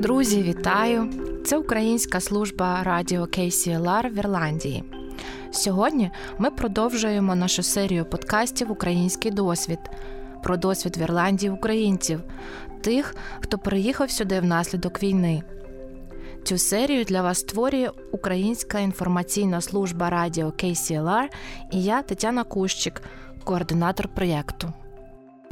Друзі, вітаю! Це Українська служба радіо KCLR в Ірландії. Сьогодні ми продовжуємо нашу серію подкастів «Український досвід» про досвід в Ірландії українців, тих, хто переїхав сюди внаслідок війни. Цю серію для вас створює Українська інформаційна служба радіо KCLR і я, Тетяна Кущик, координатор проєкту.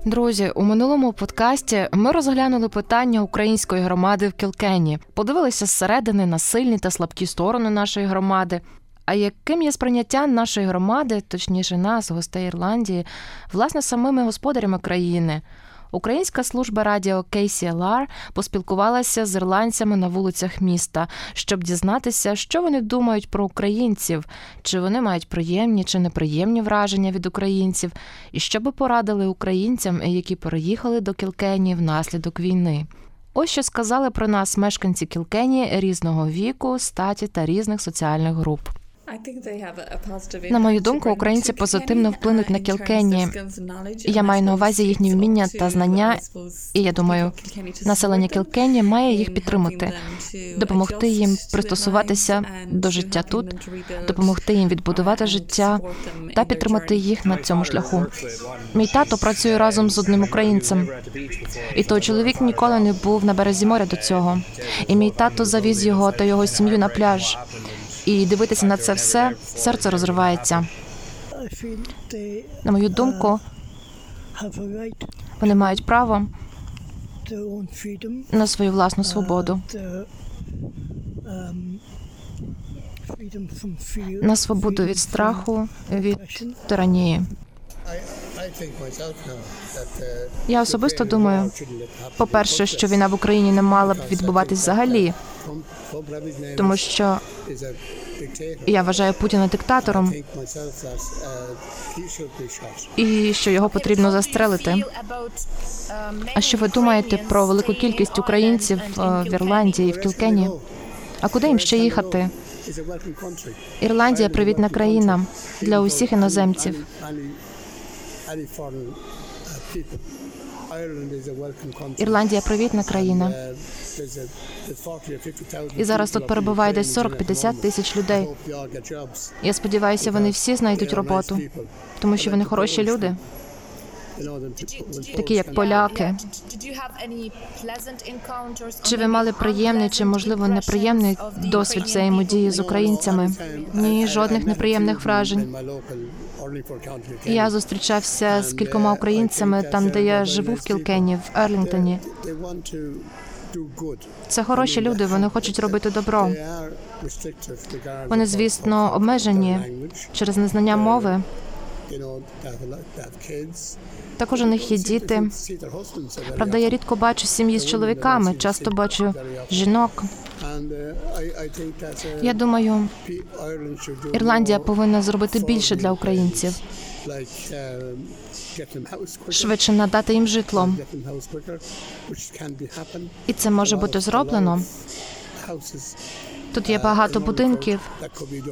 Друзі, у минулому подкасті ми розглянули питання української громади в Кілкенні, подивилися зсередини на сильні та слабкі сторони нашої громади. А яким є сприйняття нашої громади, точніше нас, гостей Ірландії, власне самими господарями країни? Українська служба радіо KCLR поспілкувалася з ірландцями на вулицях міста, щоб дізнатися, що вони думають про українців, чи вони мають приємні чи неприємні враження від українців, і що би порадили українцям, які переїхали до Кілкенні внаслідок війни. Ось що сказали про нас мешканці Кілкенні різного віку, статі та різних соціальних груп. На мою думку, українці позитивно вплинуть на Кілкенні. Я маю на увазі їхні вміння та знання, і я думаю, населення Кілкенні має їх підтримати, допомогти їм пристосуватися до життя тут, допомогти їм відбудувати життя та підтримати їх на цьому шляху. Мій тато працює разом з одним українцем, і той чоловік ніколи не був на березі моря до цього. І мій тато завіз його та його сім'ю на пляж. І дивитися на це все, серце розривається. На мою думку, вони мають право на свою власну свободу, на свободу від страху, від тиранії. Я особисто думаю, по-перше, що війна в Україні не мала б відбуватись взагалі, тому що я вважаю Путіна диктатором і що його потрібно застрелити. А що ви думаєте про велику кількість українців в Ірландії і в Кілкенні? А куди їм ще їхати? Ірландія – привітна країна для усіх іноземців. Ірландія – привітна країна. І зараз тут перебуває десь 40-50 тисяч людей. Я сподіваюся, вони всі знайдуть роботу, тому що вони хороші люди, такі як поляки. Чи ви мали приємний чи, можливо, неприємний досвід взаємодії з українцями? Ні, жодних неприємних вражень. Я зустрічався з кількома українцями там, де я живу в Кілкенні, в Ерлінгтоні. Це хороші люди, вони хочуть робити добро. Вони, звісно, обмежені через незнання мови. Також у них є діти. Правда, я рідко бачу сім'ї з чоловіками, часто бачу жінок. Я думаю, Ірландія повинна зробити більше для українців. Швидше надати їм житло. І це може бути зроблено. Тут є багато будинків,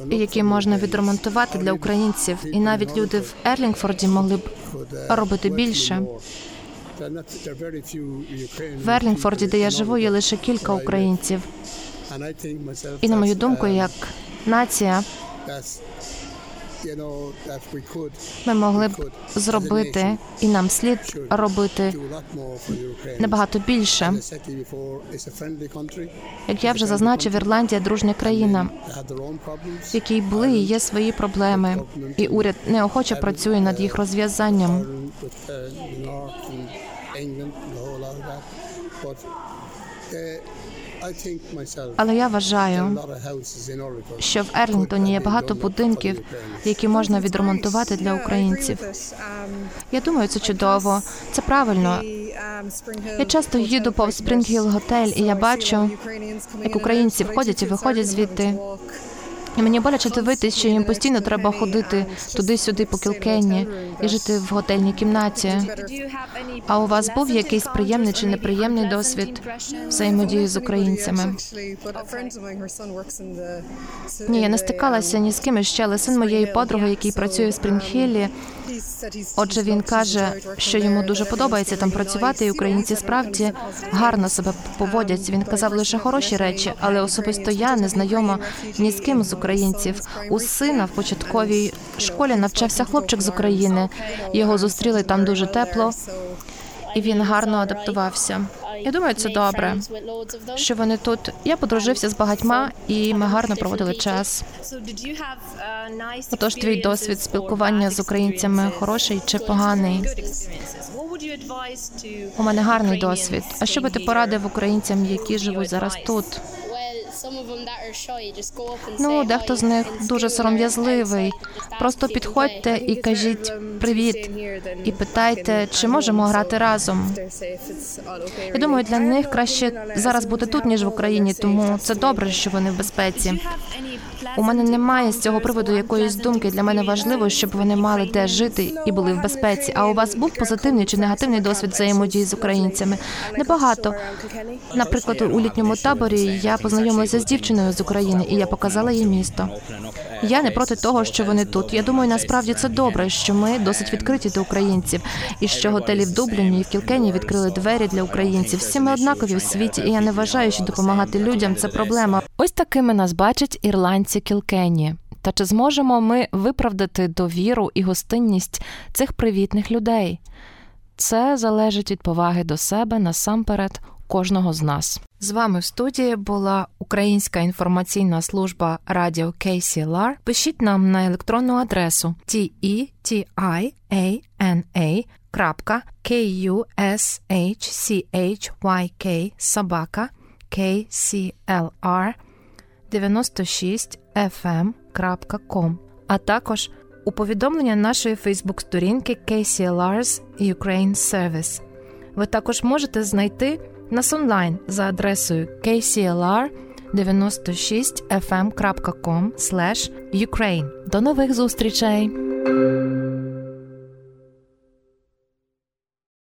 які можна відремонтувати для українців. І навіть люди в Ерлінгфорді могли б робити більше. В Ерлінгфорді, де я живу, є лише кілька українців. І, на мою думку, як нація, ми могли б зробити, і нам слід робити набагато більше. Як я вже зазначив, Ірландія – дружня країна, в якій були і є свої проблеми, і уряд неохоче працює над їх розв'язанням. Але я вважаю, що в Ерлінгтоні є багато будинків, які можна відремонтувати для українців. Я думаю, це чудово, це правильно. Я часто їду повз Спринг Хіл готель, і я бачу, як українці входять і виходять звідти. І мені боляче дивитися, що їм постійно треба ходити туди-сюди по Кілкенні і жити в готельній кімнаті. А у вас був якийсь приємний чи неприємний досвід взаємодії з українцями? Ні, я не стикалася ні з ким ще, але син моєї подруги, який працює в Спринг-Хіллі, Отже, він каже, що йому дуже подобається там працювати, і українці справді гарно себе поводять. Він казав лише хороші речі, але особисто я не знайома ні з ким з українців. У сина в початковій школі навчався хлопчик з України. Його зустріли там дуже тепло, і він гарно адаптувався. Я думаю, це добре, що вони тут. Я подружився з багатьма, і ми гарно проводили час. Отож, твій досвід спілкування з українцями хороший чи поганий? У мене гарний досвід. А що би ти порадив українцям, які живуть зараз тут? Ну, дехто з них дуже сором'язливий. Просто підходьте і кажіть «привіт» і питайте, чи можемо грати разом. Я думаю, для них краще зараз бути тут, ніж в Україні, тому це добре, що вони в безпеці. У мене немає з цього приводу якоїсь думки. Для мене важливо, щоб вони мали де жити і були в безпеці. А у вас був позитивний чи негативний досвід взаємодії з українцями? Небагато. Наприклад, у літньому таборі я познайомилася з дівчиною з України, і я показала їй місто. Я не проти того, що вони тут. Я думаю, насправді це добре, що ми досить відкриті до українців, і що готелі в Дубліні і в Кілкенні відкрили двері для українців. Всі ми однакові в світі, і я не вважаю, що допомагати людям – це проблема. Ось такими нас бачать ірландці Кілкенні. Та чи зможемо ми виправдати довіру і гостинність цих привітних людей? Це залежить від поваги до себе насамперед кожного з нас. З вами в студії була Українська інформаційна служба радіо KCLR. Пишіть нам на електронну адресу tetiana.kushchyk@kclr96fm.com, а також у повідомлення нашої фейсбук-сторінки KCLR's Ukraine Service. Ви також можете знайти нас онлайн за адресою kclr96fm.com/ukraine. До нових зустрічей!